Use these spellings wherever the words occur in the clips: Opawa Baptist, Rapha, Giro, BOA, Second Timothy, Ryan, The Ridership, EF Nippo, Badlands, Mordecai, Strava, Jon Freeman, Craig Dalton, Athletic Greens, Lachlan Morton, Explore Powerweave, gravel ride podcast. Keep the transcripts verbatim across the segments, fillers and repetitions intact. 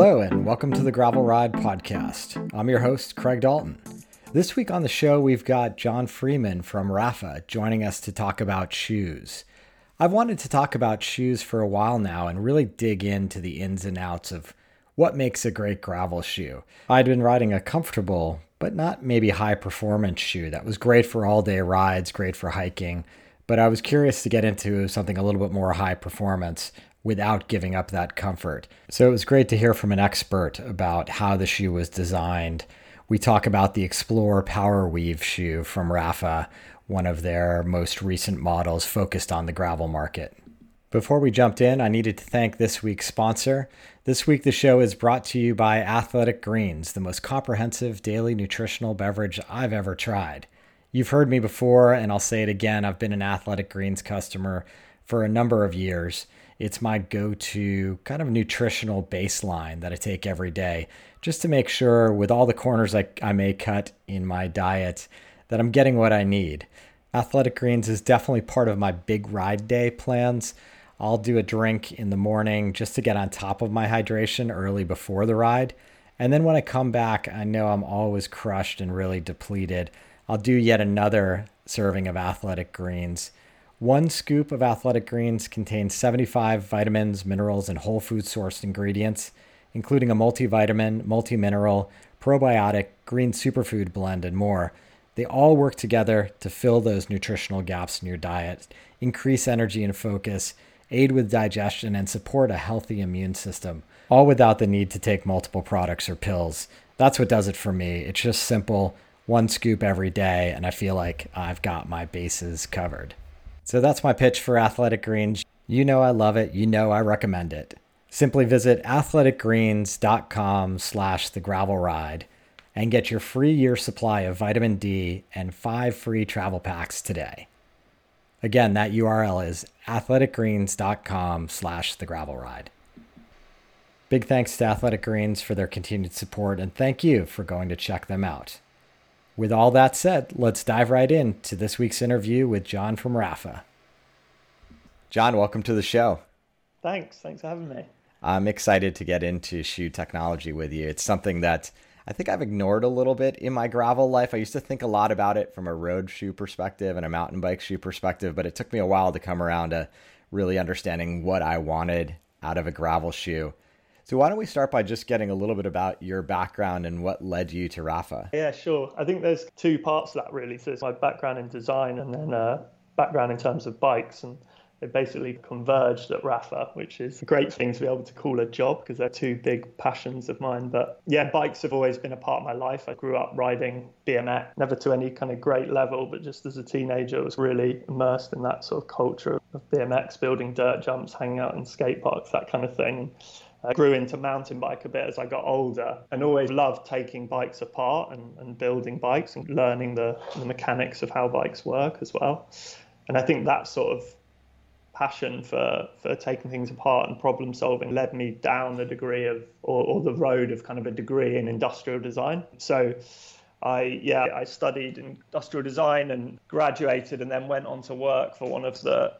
Hello, and welcome to the Gravel Ride Podcast. I'm your host, Craig Dalton. This week on the show, we've got Jon Freeman from Rapha joining us to talk about shoes. I've wanted to talk about shoes for a while now and really dig into the ins and outs of what makes a great gravel shoe. I'd been riding a comfortable, but not maybe high-performance shoe that was great for all-day rides, great for hiking, but I was curious to get into something a little bit more high-performance without giving up that comfort. So it was great to hear from an expert about how the shoe was designed. We talk about the Explore Powerweave shoe from Rapha, one of their most recent models focused on the gravel market. Before we jumped in, I needed to thank this week's sponsor. This week, the show is brought to you by Athletic Greens, the most comprehensive daily nutritional beverage I've ever tried. You've heard me before, and I'll say it again, I've been an Athletic Greens customer for a number of years. It's my go-to kind of nutritional baseline that I take every day just to make sure with all the corners I, I may cut in my diet that I'm getting what I need. Athletic Greens is definitely part of my big ride day plans. I'll do a drink in the morning just to get on top of my hydration early before the ride. And then when I come back, I know I'm always crushed and really depleted. I'll do yet another serving of Athletic Greens. One scoop of Athletic Greens contains seventy-five vitamins, minerals, and whole food sourced ingredients, including a multivitamin, multi-mineral, probiotic, green superfood blend, and more. They all work together to fill those nutritional gaps in your diet, increase energy and focus, aid with digestion, and support a healthy immune system, all without the need to take multiple products or pills. That's what does it for me. It's just simple, one scoop every day, and I feel like I've got my bases covered. So that's my pitch for Athletic Greens. You know I love it. You know I recommend it. Simply visit athleticgreens.com slash thegravelride and get your free year supply of vitamin D and five free travel packs today. Again, that U R L is athleticgreens.com slash thegravelride. Big thanks to Athletic Greens for their continued support, and thank you for going to check them out. With all that said, let's dive right into this week's interview with Jon from Rapha. Jon, welcome to the show. Thanks. Thanks for having me. I'm excited to get into shoe technology with you. It's something that I think I've ignored a little bit in my gravel life. I used to think a lot about it from a road shoe perspective and a mountain bike shoe perspective, but it took me a while to come around to really understanding what I wanted out of a gravel shoe. So why don't we start by just getting a little bit about your background and what led you to Rapha? Yeah, sure. I think there's two parts to that really. So it's my background in design and then uh, background in terms of bikes. And they basically converged at Rapha, which is a great thing to be able to call a job because they're two big passions of mine. But yeah, bikes have always been a part of my life. I grew up riding B M X, never to any kind of great level, but just as a teenager, I was really immersed in that sort of culture of B M X, building dirt jumps, hanging out in skate parks, that kind of thing. I grew into mountain bike a bit as I got older and always loved taking bikes apart and, and building bikes and learning the, the mechanics of how bikes work as well. And I think that sort of passion for, for taking things apart and problem solving led me down the degree of or, or the road of kind of a degree in industrial design. So I, yeah, I studied industrial design and graduated and then went on to work for one of the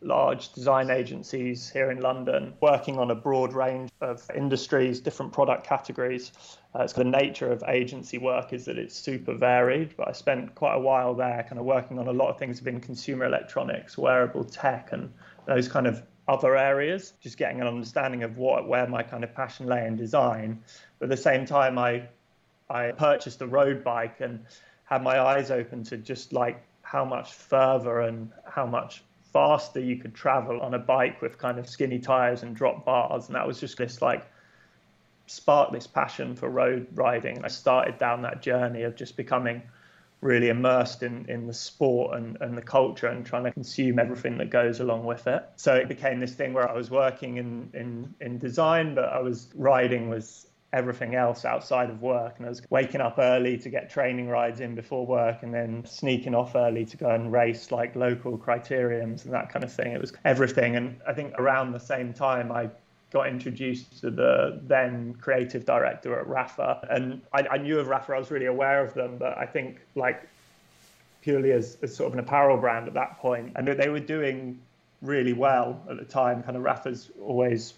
large design agencies here in London, working on a broad range of industries, different product categories. Uh, so the nature of agency work is that it's super varied, but I spent quite a while there kind of working on a lot of things within consumer electronics, wearable tech, and those kind of other areas, just getting an understanding of what where my kind of passion lay in design. But at the same time, I I purchased a road bike and had my eyes open to just like how much further and how much faster you could travel on a bike with kind of skinny tires and drop bars. And that was just this like sparked this passion for road riding. I started down that journey of just becoming really immersed in in the sport and, and the culture and trying to consume everything that goes along with it. So it became this thing where I was working in in in design, but I was riding was everything else outside of work. And I was waking up early to get training rides in before work and then sneaking off early to go and race like local criteriums and that kind of thing. It was everything. And I think around the same time, I got introduced to the then creative director at Rapha. And I, I knew of Rapha, I was really aware of them, but I think like purely as, as sort of an apparel brand at that point. And they were doing really well at the time. Kind of Rapha's always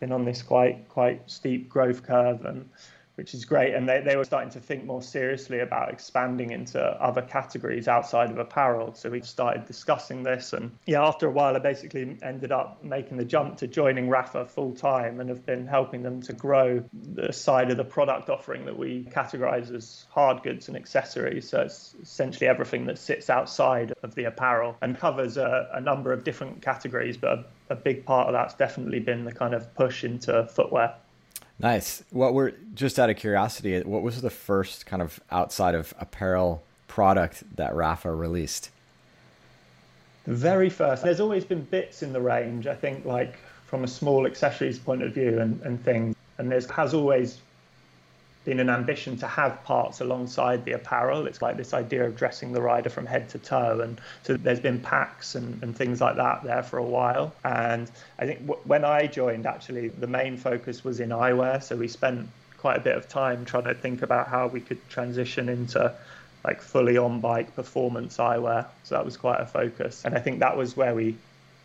been on this quite quite steep growth curve, and which is great. And they, they were starting to think more seriously about expanding into other categories outside of apparel. So we started discussing this. And yeah, after a while, I basically ended up making the jump to joining Rapha full time and have been helping them to grow the side of the product offering that we categorize as hard goods and accessories. So it's essentially everything that sits outside of the apparel and covers a, a number of different categories. But a, a big part of that's definitely been the kind of push into footwear. Nice. What were, just out of curiosity, what was the first kind of outside of apparel product that Rapha released? The very first. There's always been bits in the range, I think, like from a small accessories point of view and, and things. And there has always been an ambition to have parts alongside the apparel. It's like this idea of dressing the rider from head to toe. And so there's been packs and, and things like that there for a while. And I think w- when I joined, actually, the main focus was in eyewear. So we spent quite a bit of time trying to think about how we could transition into like fully on bike performance eyewear. So that was quite a focus. And I think that was where we,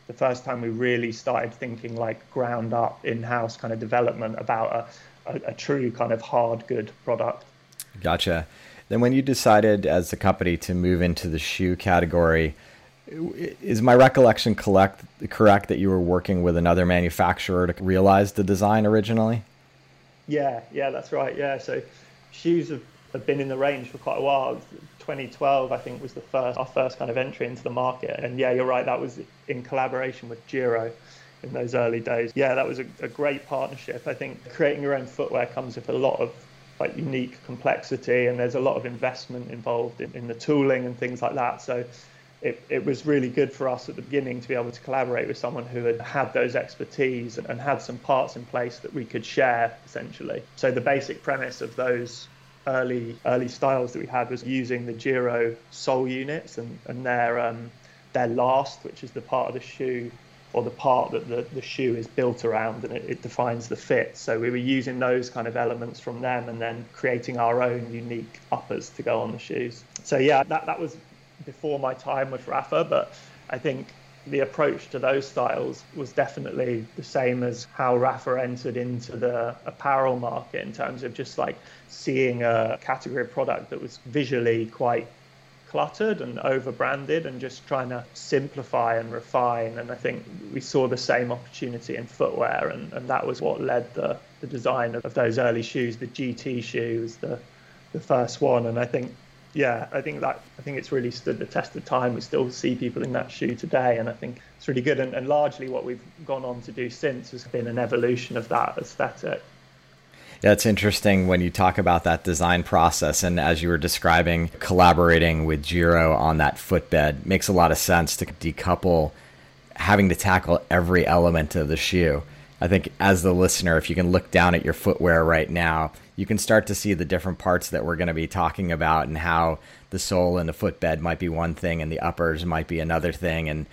the first time we really started thinking like ground up in-house kind of development about a A, a true kind of hard good product. Gotcha. Then when you decided as a company to move into the shoe category, is my recollection collect, correct that you were working with another manufacturer to realize the design originally? Yeah, yeah, that's right. Yeah, so shoes have, have been in the range for quite a while. twenty twelve, I think, was the first our first kind of entry into the market. And yeah, you're right, that was in collaboration with Giro in those early days. Yeah, that was a, a great partnership. I think creating your own footwear comes with a lot of like unique complexity, and there's a lot of investment involved in, in the tooling and things like that. So it, it was really good for us at the beginning to be able to collaborate with someone who had had those expertise and, and had some parts in place that we could share, essentially. So the basic premise of those early early styles that we had was using the Giro sole units and, and their, um, their last, which is the part of the shoe or the part that the, the shoe is built around, and it, it defines the fit. So we were using those kind of elements from them and then creating our own unique uppers to go on the shoes. So yeah, that, that was before my time with Rapha, but I think the approach to those styles was definitely the same as how Rapha entered into the apparel market, in terms of just like seeing a category of product that was visually quite cluttered and over-branded, and just trying to simplify and refine. And I think we saw the same opportunity in footwear, and, and that was what led the, the design of, of those early shoes. The G T shoe was the, the first one, and I think, yeah, I think that I think it's really stood the test of time. We still see people in that shoe today, and I think it's really good. And, and largely what we've gone on to do since has been an evolution of that aesthetic. Yeah, it's interesting when you talk about that design process, and as you were describing, collaborating with Giro on that footbed makes a lot of sense to decouple having to tackle every element of the shoe. I think as the listener, if you can look down at your footwear right now, you can start to see the different parts that we're going to be talking about, and how the sole and the footbed might be one thing and the uppers might be another thing. And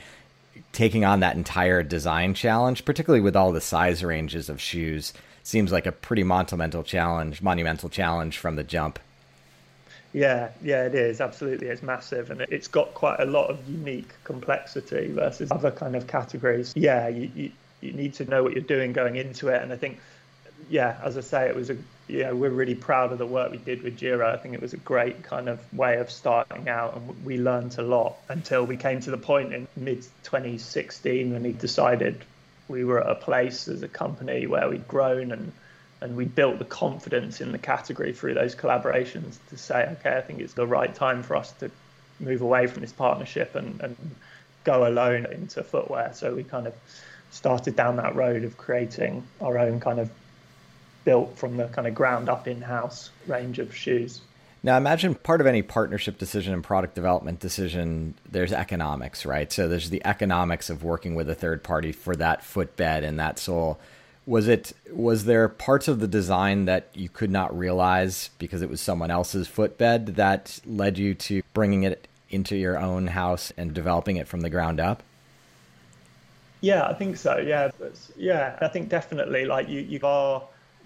taking on that entire design challenge, particularly with all the size ranges of shoes, seems like a pretty monumental challenge, monumental challenge from the jump. Yeah, yeah, it is. Absolutely. It's massive. And it's got quite a lot of unique complexity versus other kind of categories. Yeah, you, you, you need to know what you're doing going into it. And I think, yeah, as I say, it was a, yeah, we're really proud of the work we did with Giro. I think it was a great kind of way of starting out, and we learned a lot until we came to the point in mid twenty sixteen when we decided we were at a place as a company where we'd grown and and we built the confidence in the category through those collaborations to say, okay, I think it's the right time for us to move away from this partnership and, and go alone into footwear. So we kind of started down that road of creating our own kind of built from the kind of ground up in-house range of shoes. Now, imagine part of any partnership decision and product development decision, there's economics, right? So there's the economics of working with a third party for that footbed and that sole. Was it, was there parts of the design that you could not realize because it was someone else's footbed that led you to bringing it into your own house and developing it from the ground up? Yeah, I think so. Yeah. Yeah. I think definitely like you, you are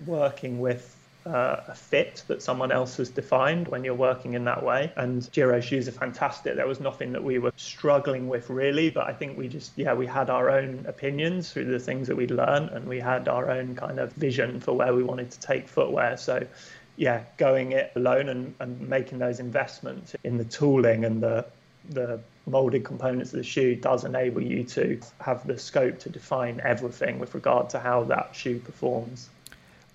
working with Uh, a fit that someone else has defined when you're working in that way. And Giro shoes are fantastic. There was nothing that we were struggling with really, but I think we just, yeah, we had our own opinions through the things that we'd learned, and we had our own kind of vision for where we wanted to take footwear. So yeah, going it alone and, and making those investments in the tooling and the the molded components of the shoe does enable you to have the scope to define everything with regard to how that shoe performs.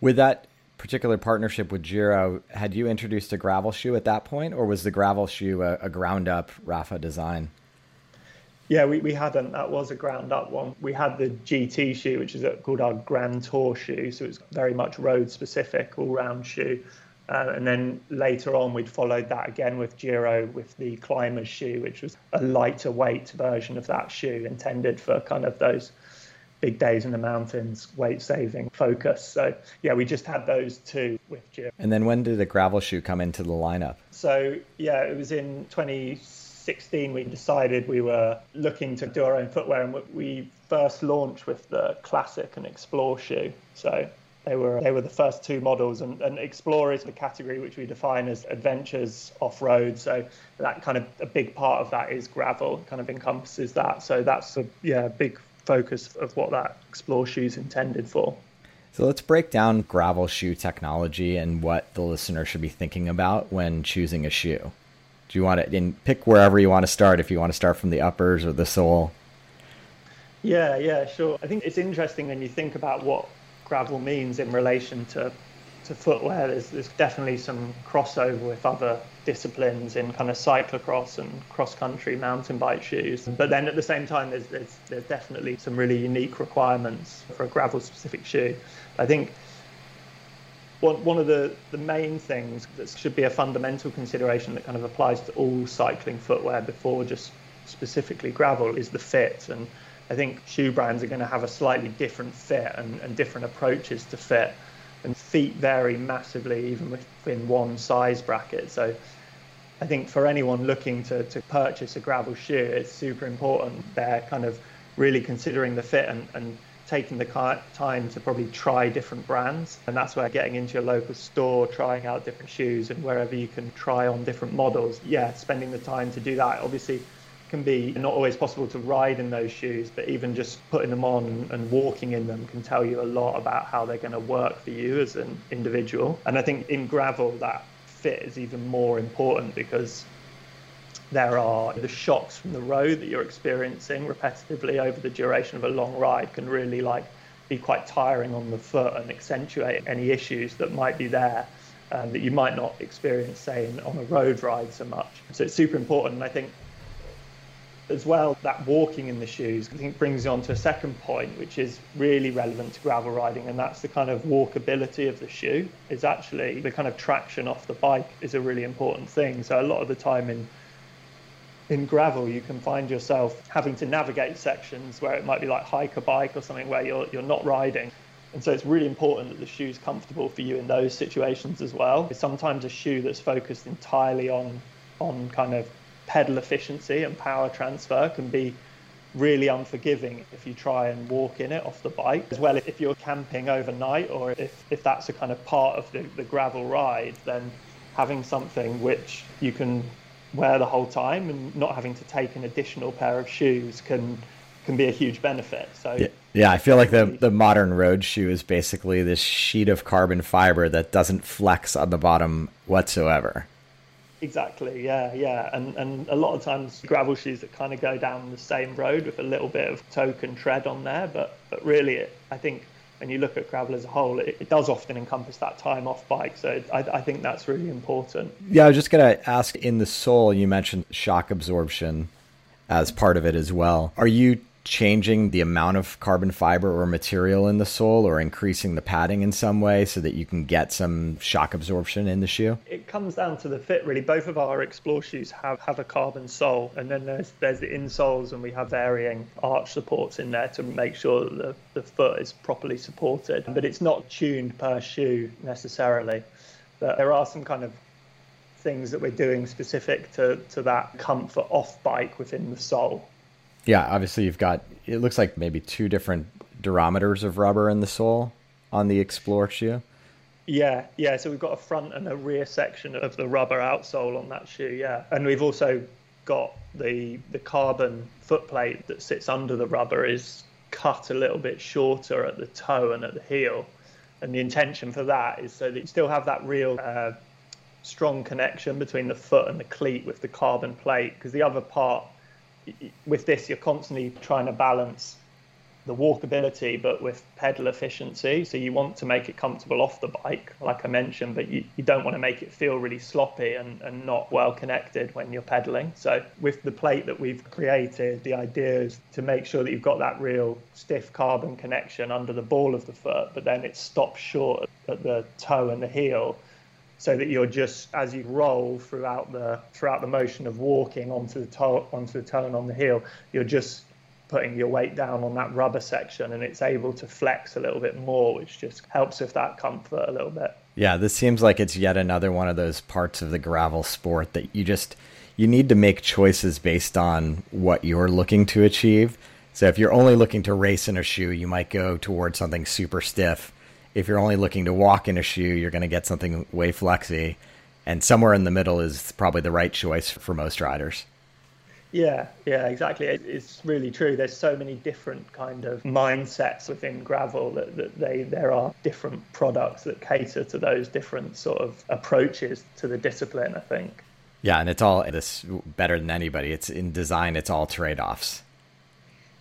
With that particular partnership with Giro, had you introduced a gravel shoe at that point, or was the gravel shoe a, a ground up Rapha design? Yeah, we, we hadn't. That was a ground up one. We had the G T shoe, which is called our Grand Tour shoe. So it's very much road specific, all round shoe. Uh, and then later on, we'd followed that again with Giro with the Climbers shoe, which was a lighter weight version of that shoe intended for kind of those big days in the mountains, weight saving focus. So yeah, we just had those two with Giro. And then when did the gravel shoe come into the lineup? So yeah, it was in twenty sixteen we decided we were looking to do our own footwear, and we first launched with the Classic and Explore shoe. So they were they were the first two models, and, and Explore is the category which we define as adventures off-road. So that kind of a big part of that is gravel, kind of encompasses that. So that's a yeah big focus of what that Explore shoe is intended for. So let's break down gravel shoe technology and what the listener should be thinking about when choosing a shoe. Do you want to and pick wherever you want to start, if you want to start from the uppers or the sole? Yeah, yeah, sure. I think it's interesting when you think about what gravel means in relation to, to footwear. There's, there's definitely some crossover with other disciplines in kind of cyclocross and cross-country mountain bike shoes, but then at the same time there's there's, there's definitely some really unique requirements for a gravel specific shoe. I think one, one of the the main things that should be a fundamental consideration that kind of applies to all cycling footwear before just specifically gravel is the fit. And I think shoe brands are going to have a slightly different fit and, and different approaches to fit, and feet vary massively even within one size bracket. So I think for anyone looking to, to purchase a gravel shoe, it's super important they're kind of really considering the fit and, and taking the time to probably try different brands. And that's where getting into your local store, trying out different shoes, and wherever you can try on different models, yeah, spending the time to do that. Obviously can be not always possible to ride in those shoes, but even just putting them on and walking in them can tell you a lot about how they're going to work for you as an individual. And I think in gravel that fit is even more important, because there are the shocks from the road that you're experiencing repetitively over the duration of a long ride can really like be quite tiring on the foot and accentuate any issues that might be there um, that you might not experience, say, in, on a road ride so much. So it's super important. And I think as well, that walking in the shoes, I think, brings you on to a second point, which is really relevant to gravel riding, and that's the kind of walkability of the shoe. It's actually the kind of traction off the bike is a really important thing. So a lot of the time in in gravel, you can find yourself having to navigate sections where it might be like hike a bike or something where you're you're not riding. And so it's really important that the shoe's comfortable for you in those situations as well. It's sometimes a shoe that's focused entirely on on kind of pedal efficiency and power transfer can be really unforgiving if you try and walk in it off the bike. As well, if you're camping overnight, or if, if that's a kind of part of the, the gravel ride, then having something which you can wear the whole time and not having to take an additional pair of shoes can can be a huge benefit. So yeah, yeah I feel like the, the modern road shoe is basically this sheet of carbon fiber that doesn't flex on the bottom whatsoever. Exactly, yeah, yeah. And and a lot of times gravel shoes that kind of go down the same road with a little bit of toe and tread on there. But, but really, it, I think when you look at gravel as a whole, it, it does often encompass that time off bike. So it, I, I think that's really important. Yeah, I was just going to ask, in the sole, you mentioned shock absorption as part of it as well. Are you changing the amount of carbon fiber or material in the sole, or increasing the padding in some way so that you can get some shock absorption in the shoe? It comes down to the fit, really. Both of our Explore shoes have, have a carbon sole, and then there's there's the insoles, and we have varying arch supports in there to make sure that the, the foot is properly supported. But it's not tuned per shoe necessarily. But there are some kind of things that we're doing specific to, to that comfort off bike within the sole. Yeah, obviously you've got, it looks like maybe two different durometers of rubber in the sole on the Explore shoe. Yeah, yeah. So we've got a front and a rear section of the rubber outsole on that shoe, yeah. And we've also got the the carbon footplate that sits under the rubber is cut a little bit shorter at the toe and at the heel. And the intention for that is so that you still have that real uh, strong connection between the foot and the cleat with the carbon plate, because the other part with this, you're constantly trying to balance the walkability but with pedal efficiency. So you want to make it comfortable off the bike, like I mentioned, but you, you don't want to make it feel really sloppy and, and not well connected when you're pedaling. So with the plate that we've created, the idea is to make sure that you've got that real stiff carbon connection under the ball of the foot, but then it stops short at the toe and the heel, so that you're just, as you roll throughout the throughout the motion of walking onto the toe, onto the toe and on the heel, you're just putting your weight down on that rubber section, and it's able to flex a little bit more, which just helps with that comfort a little bit. Yeah, this seems like it's yet another one of those parts of the gravel sport that you just, you need to make choices based on what you're looking to achieve. So if you're only looking to race in a shoe, you might go towards something super stiff. If you're only looking to walk in a shoe, you're going to get something way flexy. And somewhere in the middle is probably the right choice for most riders. Yeah, yeah, exactly. It, it's really true. There's so many different kind of mindsets within gravel that, that they there are different products that cater to those different sort of approaches to the discipline, I think. Yeah, and it's all this better than anybody. It's in design, it's all trade-offs.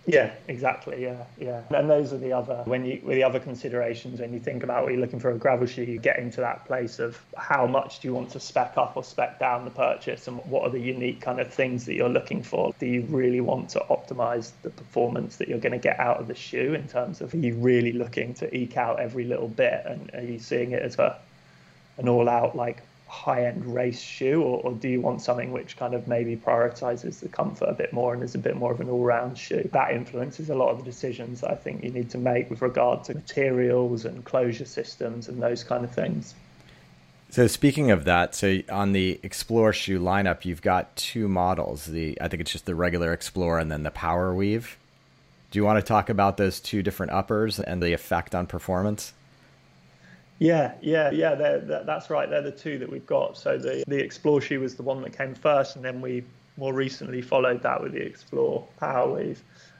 Yeah, exactly. Yeah, yeah. And those are the other when you the other considerations when you think about what you're looking for a gravel shoe. You get into that place of how much do you want to spec up or spec down the purchase, and what are the unique kind of things that you're looking for? Do you really want to optimize the performance that you're going to get out of the shoe in terms of, are you really looking to eke out every little bit, and are you seeing it as a an all-out like high-end race shoe, or, or do you want something which kind of maybe prioritizes the comfort a bit more and is a bit more of an all-round shoe? That influences a lot of the decisions that I think you need to make with regard to materials and closure systems and those kind of things. So speaking of that, so on the Explore shoe lineup, you've got two models. The I think it's just the regular Explore and then the Powerweave. Do you want to talk about those two different uppers and the effect on performance? Yeah, yeah, yeah, they're, they're, that's right. They're the two that we've got. So the, the Explore shoe was the one that came first, and then we more recently followed that with the Explore Powerweave.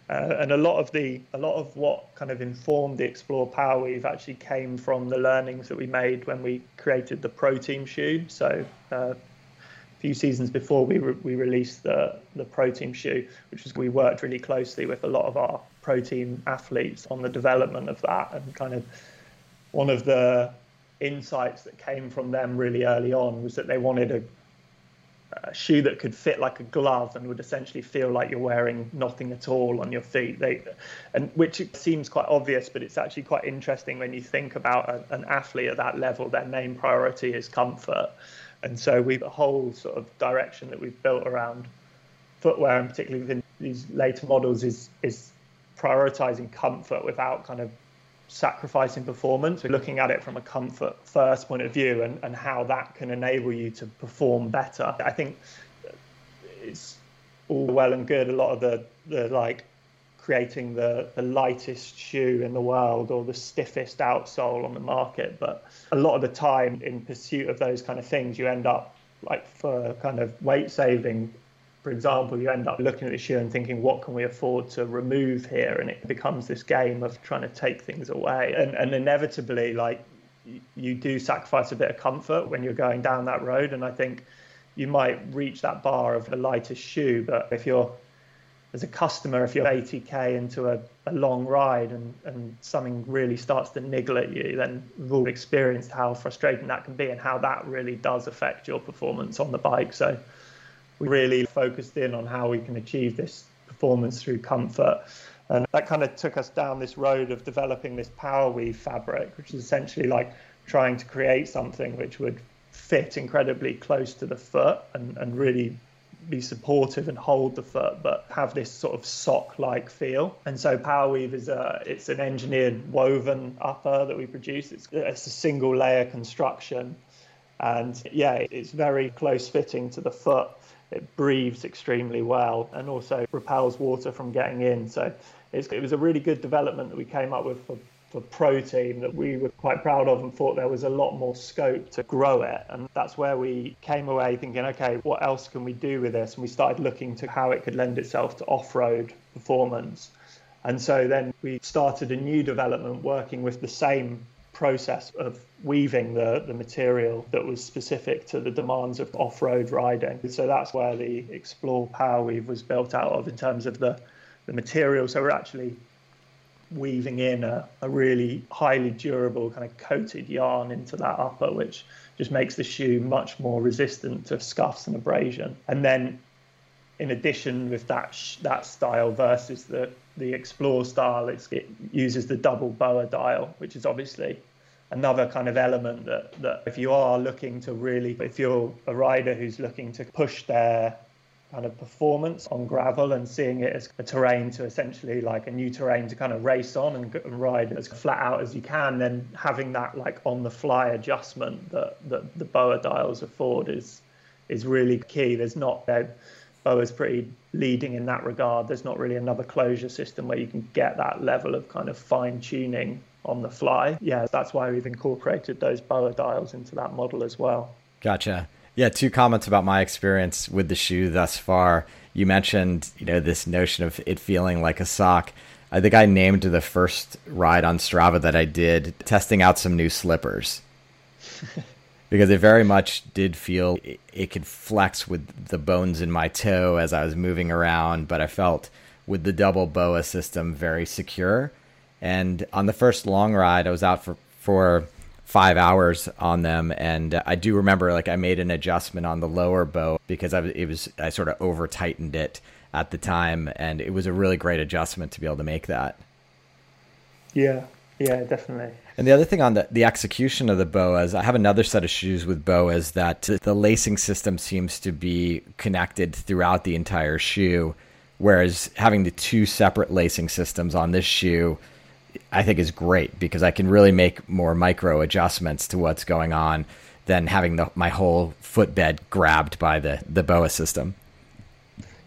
Uh, and a lot of the a lot of what kind of informed the Explore Powerweave actually came from the learnings that we made when we created the Pro Team shoe. So uh, a few seasons before we re- we released the the Pro Team shoe, which was we worked really closely with a lot of our Pro Team athletes on the development of that, and kind of one of the insights that came from them really early on was that they wanted a, a shoe that could fit like a glove and would essentially feel like you're wearing nothing at all on your feet. They, and which seems quite obvious, but it's actually quite interesting when you think about a, an athlete at that level. Their main priority is comfort. And so we've a whole sort of direction that we've built around footwear, and particularly within these later models, is is prioritizing comfort without kind of sacrificing performance. We're looking at it from a comfort first point of view, and, and how that can enable you to perform better. I think it's all well and good, a lot of the, the like creating the, the lightest shoe in the world or the stiffest outsole on the market, but a lot of the time in pursuit of those kind of things, you end up like for kind of weight saving, for example, you end up looking at the shoe and thinking, what can we afford to remove here? And it becomes this game of trying to take things away. And, and inevitably, like, you do sacrifice a bit of comfort when you're going down that road. And I think you might reach that bar of the lightest shoe. But if you're, as a customer, if you're eighty K into a, a long ride and, and something really starts to niggle at you, then we've all experienced how frustrating that can be and how that really does affect your performance on the bike. So we really focused in on how we can achieve this performance through comfort. And that kind of took us down this road of developing this Powerweave fabric, which is essentially like trying to create something which would fit incredibly close to the foot and, and really be supportive and hold the foot, but have this sort of sock-like feel. And so Powerweave is a, it's an engineered woven upper that we produce. It's, it's a single layer construction. And yeah, it's very close fitting to the foot. It breathes extremely well and also repels water from getting in. So it's, it was a really good development that we came up with for, for protein that we were quite proud of and thought there was a lot more scope to grow it. And that's where we came away thinking, okay, what else can we do with this? And we started looking to how it could lend itself to off-road performance. And so then we started a new development working with the same process of weaving the, the material that was specific to the demands of off-road riding. So that's where the Explore Powerweave was built out of in terms of the, the material. So we're actually weaving in a, a really highly durable kind of coated yarn into that upper, which just makes the shoe much more resistant to scuffs and abrasion. And then in addition with that sh- that style versus the the Explore style, it's, it uses the double B O A dial, which is obviously another kind of element that, that if you are looking to really, if you're a rider who's looking to push their kind of performance on gravel and seeing it as a terrain to essentially like a new terrain to kind of race on and, and ride as flat out as you can, then having that like on the fly adjustment that, that the B O A dials afford is is really key. There's not, B O A's pretty leading in that regard. There's not really another closure system where you can get that level of kind of fine tuning on the fly. Yeah, that's why we've incorporated those B O A dials into that model as well. Gotcha. Yeah, two comments about my experience with the shoe thus far. You mentioned, you know, this notion of it feeling like a sock. I think I named the first ride on Strava that I did testing out some new slippers because it very much did feel it, it could flex with the bones in my toe as I was moving around, but I felt with the double B O A system very secure. And on the first long ride, I was out for for. five hours on them. And I do remember like I made an adjustment on the lower bow because I it was, I sort of over tightened it at the time. And it was a really great adjustment to be able to make that. Yeah. Yeah, definitely. And the other thing on the, the execution of the B O As, I have another set of shoes with B O As that the lacing system seems to be connected throughout the entire shoe. Whereas having the two separate lacing systems on this shoe I think is great because I can really make more micro adjustments to what's going on than having the, my whole footbed grabbed by the, the B O A system.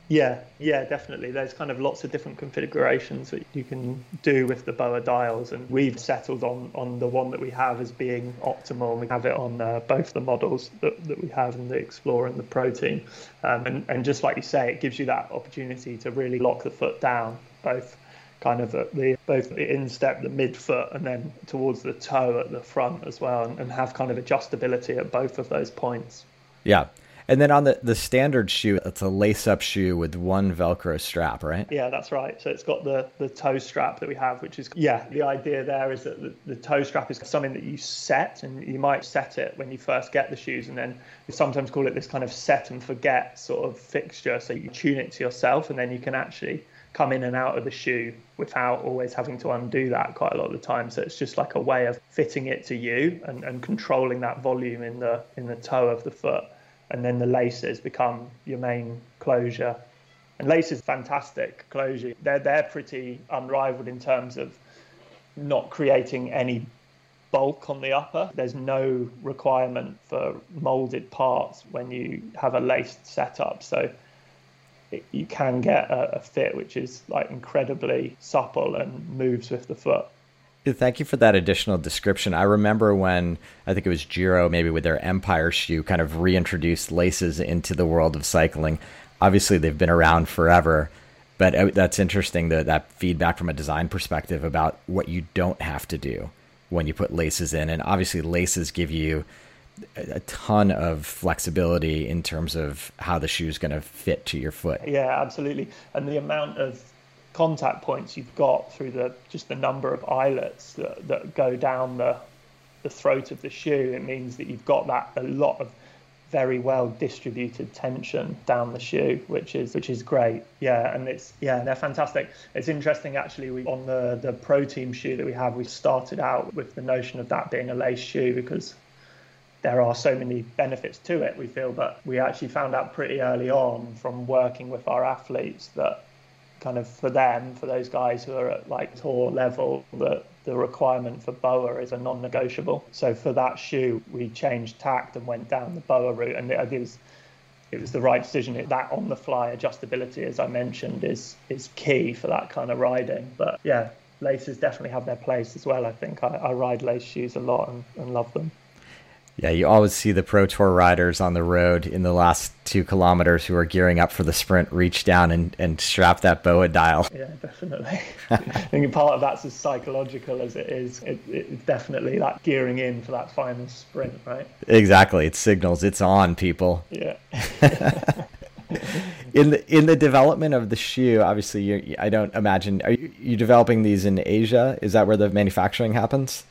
Yeah, yeah, definitely. There's kind of lots of different configurations that you can do with the B O A dials, and we've settled on, on the one that we have as being optimal. And we have it on uh, both the models that, that we have in the Explore and the Protein. Um, and, and just like you say, it gives you that opportunity to really lock the foot down, both kind of at the both the instep, the midfoot, and then towards the toe at the front as well, and, and have kind of adjustability at both of those points. Yeah. And then on the, the standard shoe, it's a lace-up shoe with one Velcro strap, right? Yeah, that's right. So it's got the, the toe strap that we have, which is, yeah, the idea there is that the, the toe strap is something that you set, and you might set it when you first get the shoes, and then you sometimes call it this kind of set and forget sort of fixture. So you tune it to yourself, and then you can actually come in and out of the shoe without always having to undo that quite a lot of the time. So it's just like a way of fitting it to you and, and controlling that volume in the in the toe of the foot. And then the laces become your main closure. And laces, fantastic closure. They're, they're pretty unrivaled in terms of not creating any bulk on the upper. There's no requirement for molded parts when you have a laced setup. So you can get a fit which is like incredibly supple and moves with the foot. Thank you for that additional description. I remember when I think it was Giro, maybe with their Empire shoe, kind of reintroduced laces into the world of cycling. Obviously, they've been around forever, but that's interesting, that that feedback from a design perspective about what you don't have to do when you put laces in. And obviously, laces give you a ton of flexibility in terms of how the shoe is going to fit to your foot. Yeah, absolutely. And the amount of contact points you've got through the just the number of eyelets that, that go down the the throat of the shoe, it means that you've got that a lot of very well distributed tension down the shoe, which is which is great. Yeah, and it's yeah, they're fantastic. It's interesting actually, we on the the Pro Team shoe that we have, we started out with the notion of that being a lace shoe because there are so many benefits to it, we feel, but we actually found out pretty early on from working with our athletes that kind of for them, for those guys who are at like tour level, that the requirement for B O A is a non-negotiable. So for that shoe, we changed tact and went down the B O A route, and it was, it was the right decision. That on-the-fly adjustability, as I mentioned, is is key for that kind of riding. But yeah, laces definitely have their place as well. I think I, I ride lace shoes a lot and, and love them. Yeah, you always see the Pro Tour riders on the road in the last two kilometers who are gearing up for the sprint reach down and, and strap that B O A dial. Yeah, definitely. I think part of that's as psychological as it is. It, it's definitely that gearing in for that final sprint, right? Exactly. It signals it's on, people. Yeah. In the in the development of the shoe, obviously, you, I don't imagine, are you, you developing these in Asia? Is that where the manufacturing happens?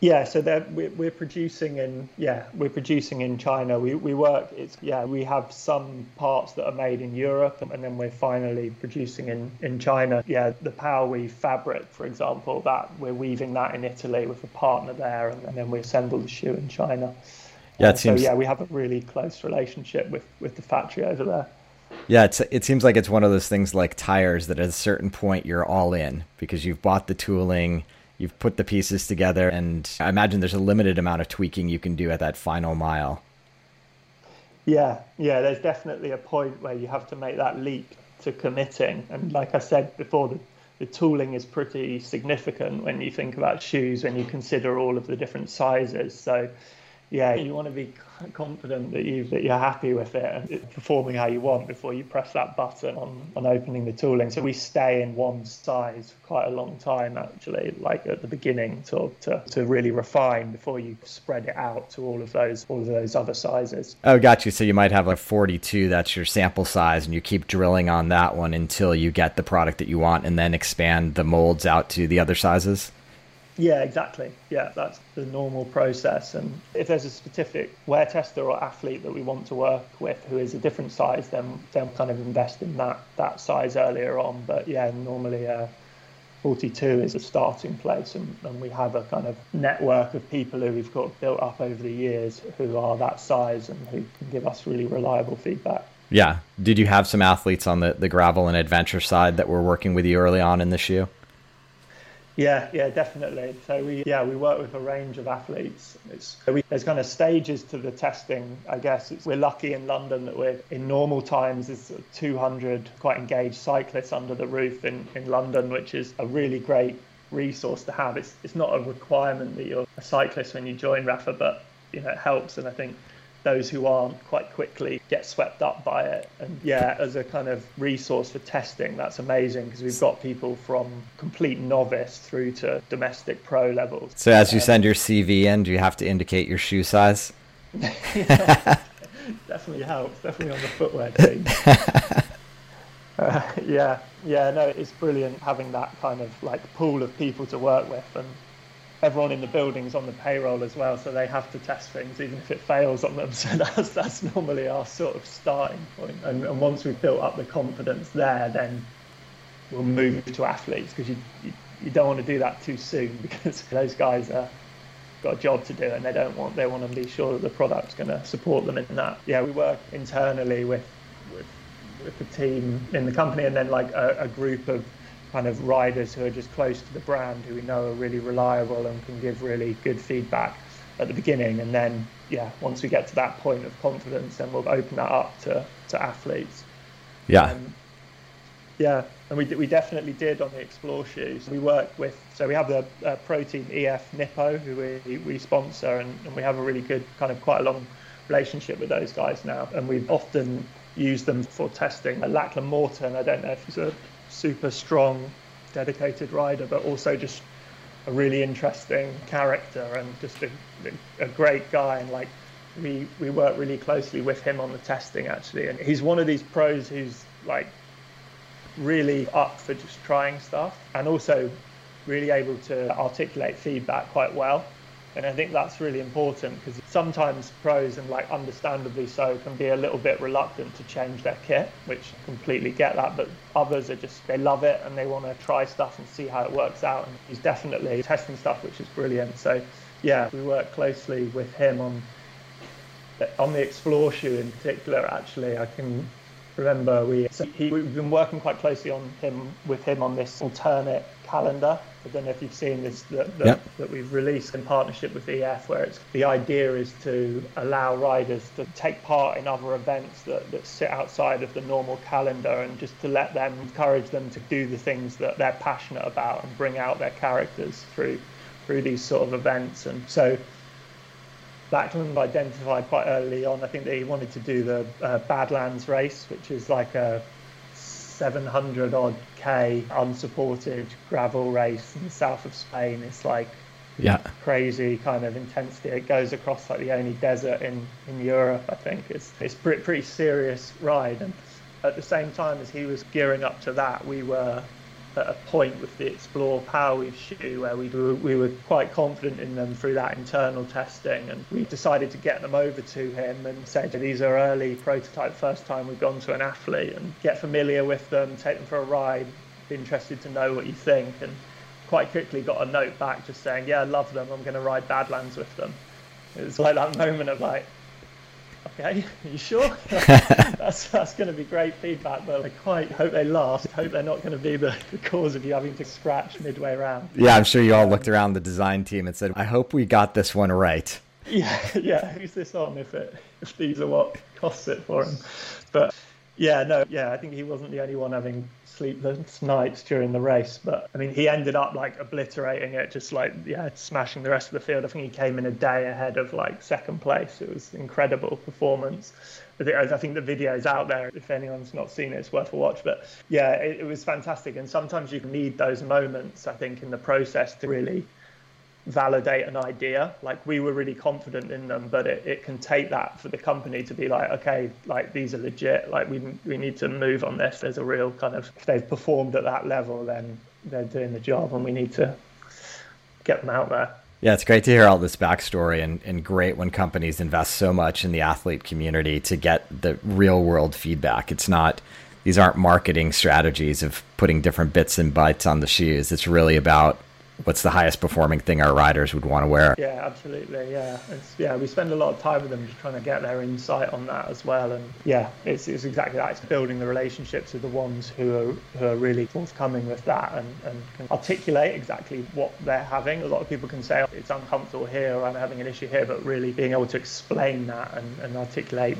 Yeah, so we're we're producing in yeah we're producing in China. We we work it's yeah we have some parts that are made in Europe, and then we're finally producing in, in China. Yeah, the Powerweave fabric, for example, that we're weaving that in Italy with a partner there, and, and then we assemble the shoe in China. Yeah, it seems. So yeah, we have a really close relationship with, with the factory over there. Yeah, it's, it seems like it's one of those things like tires that at a certain point you're all in because you've bought the tooling. You've put the pieces together, and I imagine there's a limited amount of tweaking you can do at that final mile. Yeah, yeah, there's definitely a point where you have to make that leap to committing. And like I said before, the, the tooling is pretty significant when you think about shoes, when you consider all of the different sizes. So yeah, you want to be confident that, you, that you're happy with it and it's performing how you want before you press that button on, on opening the tooling. So we stay in one size for quite a long time, actually, like at the beginning, to, to, to really refine before you spread it out to all of those all of those other sizes. Oh, got you. So you might have like forty-two, that's your sample size, and you keep drilling on that one until you get the product that you want and then expand the molds out to the other sizes? Yeah, exactly. Yeah, that's the normal process. And if there's a specific wear tester or athlete that we want to work with who is a different size, then they'll kind of invest in that that size earlier on. But yeah, normally uh, forty-two is a starting place. And, and we have a kind of network of people who we've got built up over the years who are that size and who can give us really reliable feedback. Yeah. Did you have some athletes on the, the gravel and adventure side that were working with you early on in the shoe? Yeah, yeah, definitely. So we, yeah, we work with a range of athletes. It's, we, there's kind of stages to the testing, I guess. It's, we're lucky in London that we're in normal times. There's two hundred quite engaged cyclists under the roof in, in London, which is a really great resource to have. It's it's not a requirement that you're a cyclist when you join Rapha, but you know it helps. And I think those who aren't quite quickly get swept up by it. And yeah, as a kind of resource for testing, that's amazing because we've got people from complete novice through to domestic pro levels. So as you um, send your C V in, do you have to indicate your shoe size? Yeah, definitely helps, definitely on the footwear team. uh, yeah, yeah, no, it's brilliant having that kind of like pool of people to work with, and everyone in the building's on the payroll as well, so they have to test things even if it fails on them. So that's that's normally our sort of starting point. And, and once we've built up the confidence there, then we'll move to athletes, because you, you you don't want to do that too soon, because those guys are got a job to do and they don't want they want to be sure that the product's going to support them in that. Yeah, we work internally with with, with the team in the company, and then like a, a group of kind of riders who are just close to the brand, who we know are really reliable and can give really good feedback at the beginning. And then, yeah, once we get to that point of confidence, then we'll open that up to, to athletes. Yeah. Um, yeah. And we we definitely did on the Explore shoes. We work with, so we have the uh, pro team E F Nippo, who we, we sponsor, and, and we have a really good kind of quite a long relationship with those guys now. And we've often used them for testing. Uh, Lachlan Morton, I don't know if he's a super strong, dedicated rider, but also just a really interesting character and just a, a great guy. And like we we work really closely with him on the testing, actually. And he's one of these pros who's like really up for just trying stuff, and also really able to articulate feedback quite well. And I think that's really important, because sometimes pros, and like understandably so, can be a little bit reluctant to change their kit, which I completely get that. But others are just, they love it and they want to try stuff and see how it works out. And he's definitely testing stuff, which is brilliant. So yeah, we work closely with him on, on the Explore shoe in particular, actually. I can remember we, so he, we've been working quite closely on him with him on this alternate calendar. I don't know if you've seen this that, that, yep. that we've released in partnership with E F, where it's, the idea is to allow riders to take part in other events that, that sit outside of the normal calendar, and just to let them, encourage them to do the things that they're passionate about and bring out their characters through through these sort of events. And so Lachlan identified quite early on, I think, that he wanted to do the uh, Badlands race, which is like a seven hundred odd K unsupported gravel race in the south of Spain. It's like yeah. crazy kind of intensity. It goes across like the only desert in, in Europe, I think. It's it's pretty, pretty serious ride. And at the same time as he was gearing up to that, we were at a point with the Explore Powerweave shoe where we we were quite confident in them through that internal testing, and we decided to get them over to him and say, these are early prototype, first time we've gone to an athlete, and get familiar with them, take them for a ride, be interested to know what you think. And quite quickly got a note back just saying, yeah, I love them, I'm going to ride Badlands with them. It was like that moment of like, okay, are you sure? that's that's going to be great feedback, but I quite hope they last. Hope they're not going to be the, the cause of you having to scratch midway around. Yeah, I'm sure you all looked around the design team and said, I hope we got this one right. Yeah, yeah, who's this on if it if these are what costs it for him? But yeah, no, yeah, I think he wasn't the only one having sleepless nights during the race. But I mean, he ended up like obliterating it, just like, yeah, smashing the rest of the field. I think he came in a day ahead of like second place. It was an incredible performance. I think the video's out there. If anyone's not seen it, it's worth a watch. But yeah, it, it was fantastic. And sometimes you need those moments, I think, in the process to really validate an idea. Like, we were really confident in them, but it, it can take that for the company to be like, okay, like these are legit, like we we need to move on this. There's a real kind of, if they've performed at that level, then they're doing the job and we need to get them out there. Yeah, it's great to hear all this backstory, and, and great when companies invest so much in the athlete community to get the real world feedback. It's not, these aren't marketing strategies of putting different bits and bytes on the shoes. It's really about what's the highest performing thing our riders would want to wear. Yeah, absolutely. Yeah. It's, yeah. We spend a lot of time with them just trying to get their insight on that as well. And yeah, it's, it's exactly that. It's building the relationships with the ones who are, who are really forthcoming with that, and, and can articulate exactly what they're having. A lot of people can say, oh, it's uncomfortable here, or I'm having an issue here, but really being able to explain that and, and articulate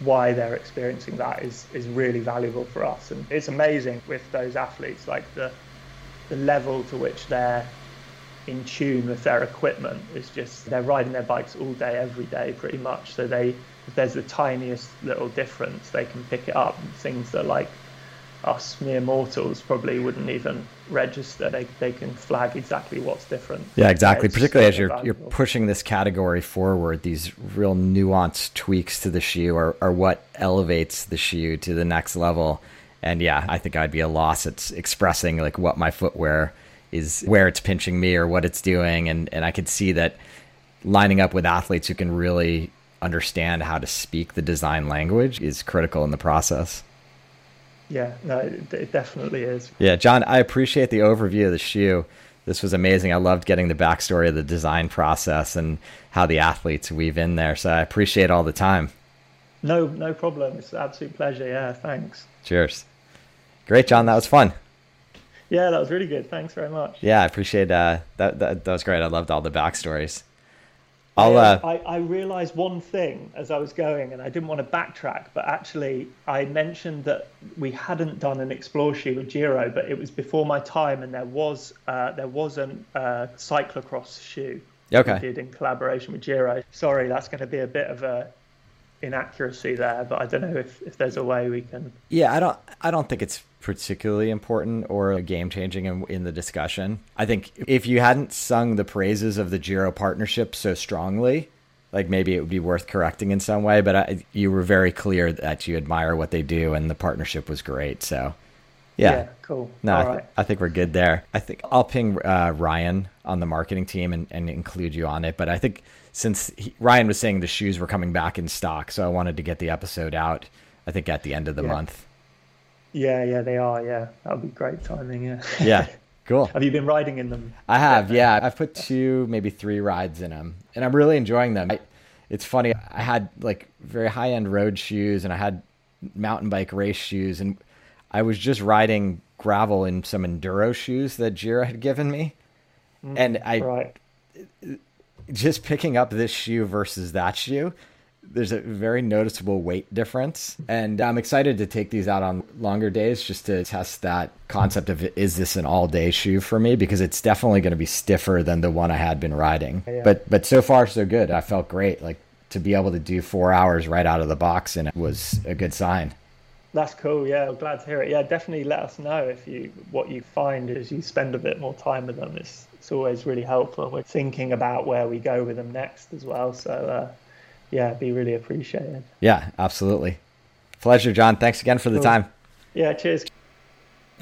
why they're experiencing that is, is really valuable for us. And it's amazing with those athletes, like the, the level to which they're in tune with their equipment is just, they're riding their bikes all day, every day, pretty much. So they, if there's the tiniest little difference, they can pick it up. Things that like us mere mortals probably wouldn't even register, they they can flag exactly what's different. Yeah, exactly. Particularly as you're you're pushing this category forward, these real nuanced tweaks to the shoe are, are what elevates the shoe to the next level. And yeah, I think I'd be a loss at expressing like what my footwear is, where it's pinching me or what it's doing. And, and I could see that lining up with athletes who can really understand how to speak the design language is critical in the process. Yeah, no, it, it definitely is. Yeah, Jon, I appreciate the overview of the shoe. This was amazing. I loved getting the backstory of the design process and how the athletes weave in there. So I appreciate all the time. No, no problem. It's an absolute pleasure. Yeah, thanks. Cheers. Great, Jon. That was fun. Yeah, that was really good. Thanks very much. Yeah, I appreciate uh, that, that. That was great. I loved all the backstories. I'll, uh... I, I realized one thing as I was going, and I didn't want to backtrack, but actually I mentioned that we hadn't done an Explore shoe with Giro, but it was before my time, and there was uh, there was an uh, cyclocross shoe okay. we did in collaboration with Giro. Sorry, that's going to be a bit of a inaccuracy there, but I don't know if, if there's a way we can. Yeah, I don't I don't think it's particularly important or game changing in, in the discussion. I think if you hadn't sung the praises of the Giro partnership so strongly, like maybe it would be worth correcting in some way, but I, you were very clear that you admire what they do and the partnership was great. So yeah, yeah cool. No, I, th- right. I think we're good there. I think I'll ping uh, Ryan on the marketing team and, and include you on it, but I think since he, Ryan was saying the shoes were coming back in stock, so I wanted to get the episode out, I think, at the end of the yeah. month. Yeah, yeah, they are, yeah. That would be great timing, yeah. Yeah, cool. Have you been riding in them? I have, yeah. I've put two, maybe three rides in them, and I'm really enjoying them. I, it's funny, I had, like, very high-end road shoes, and I had mountain bike race shoes, and I was just riding gravel in some enduro shoes that Giro had given me. Mm, and I right. just picking up this shoe versus that shoe, there's a very noticeable weight difference. And I'm excited to take these out on longer days just to test that concept of, is this an all day shoe for me? Because it's definitely going to be stiffer than the one I had been riding. Yeah. But, but so far so good. I felt great. Like, to be able to do four hours right out of the box, and it was a good sign. That's cool. Yeah, I'm glad to hear it. Yeah, definitely let us know if you what you find as you spend a bit more time with them. It's it's always really helpful. We're thinking about where we go with them next as well. So uh, yeah, it'd be really appreciated. Yeah, absolutely. Pleasure, John. Thanks again for the cool. time. Yeah, cheers.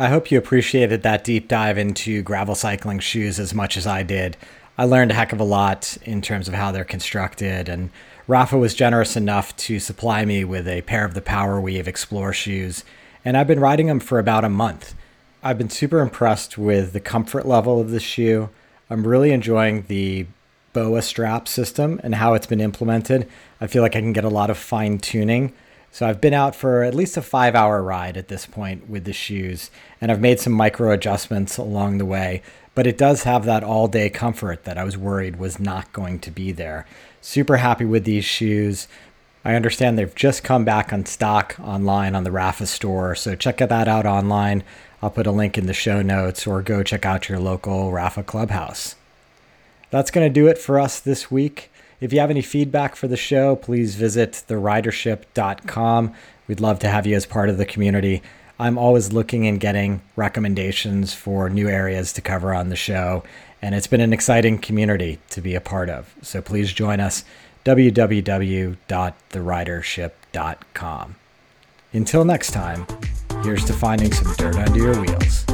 I hope you appreciated that deep dive into gravel cycling shoes as much as I did. I learned a heck of a lot in terms of how they're constructed, and Rapha was generous enough to supply me with a pair of the Powerweave Explore shoes, and I've been riding them for about a month. I've been super impressed with the comfort level of the shoe. I'm really enjoying the B O A strap system and how it's been implemented. I feel like I can get a lot of fine tuning. So I've been out for at least a five hour ride at this point with the shoes, and I've made some micro adjustments along the way, but it does have that all day comfort that I was worried was not going to be there. Super happy with these shoes. I understand they've just come back on stock online on the Rapha store, so check that out online. I'll put a link in the show notes, or go check out your local Rapha clubhouse. That's going to do it for us this week. If you have any feedback for the show, please visit the ridership dot com. We'd love to have you as part of the community. I'm always looking and getting recommendations for new areas to cover on the show, and it's been an exciting community to be a part of. So please join us, w w w dot the ridership dot com. Until next time, here's to finding some dirt under your wheels.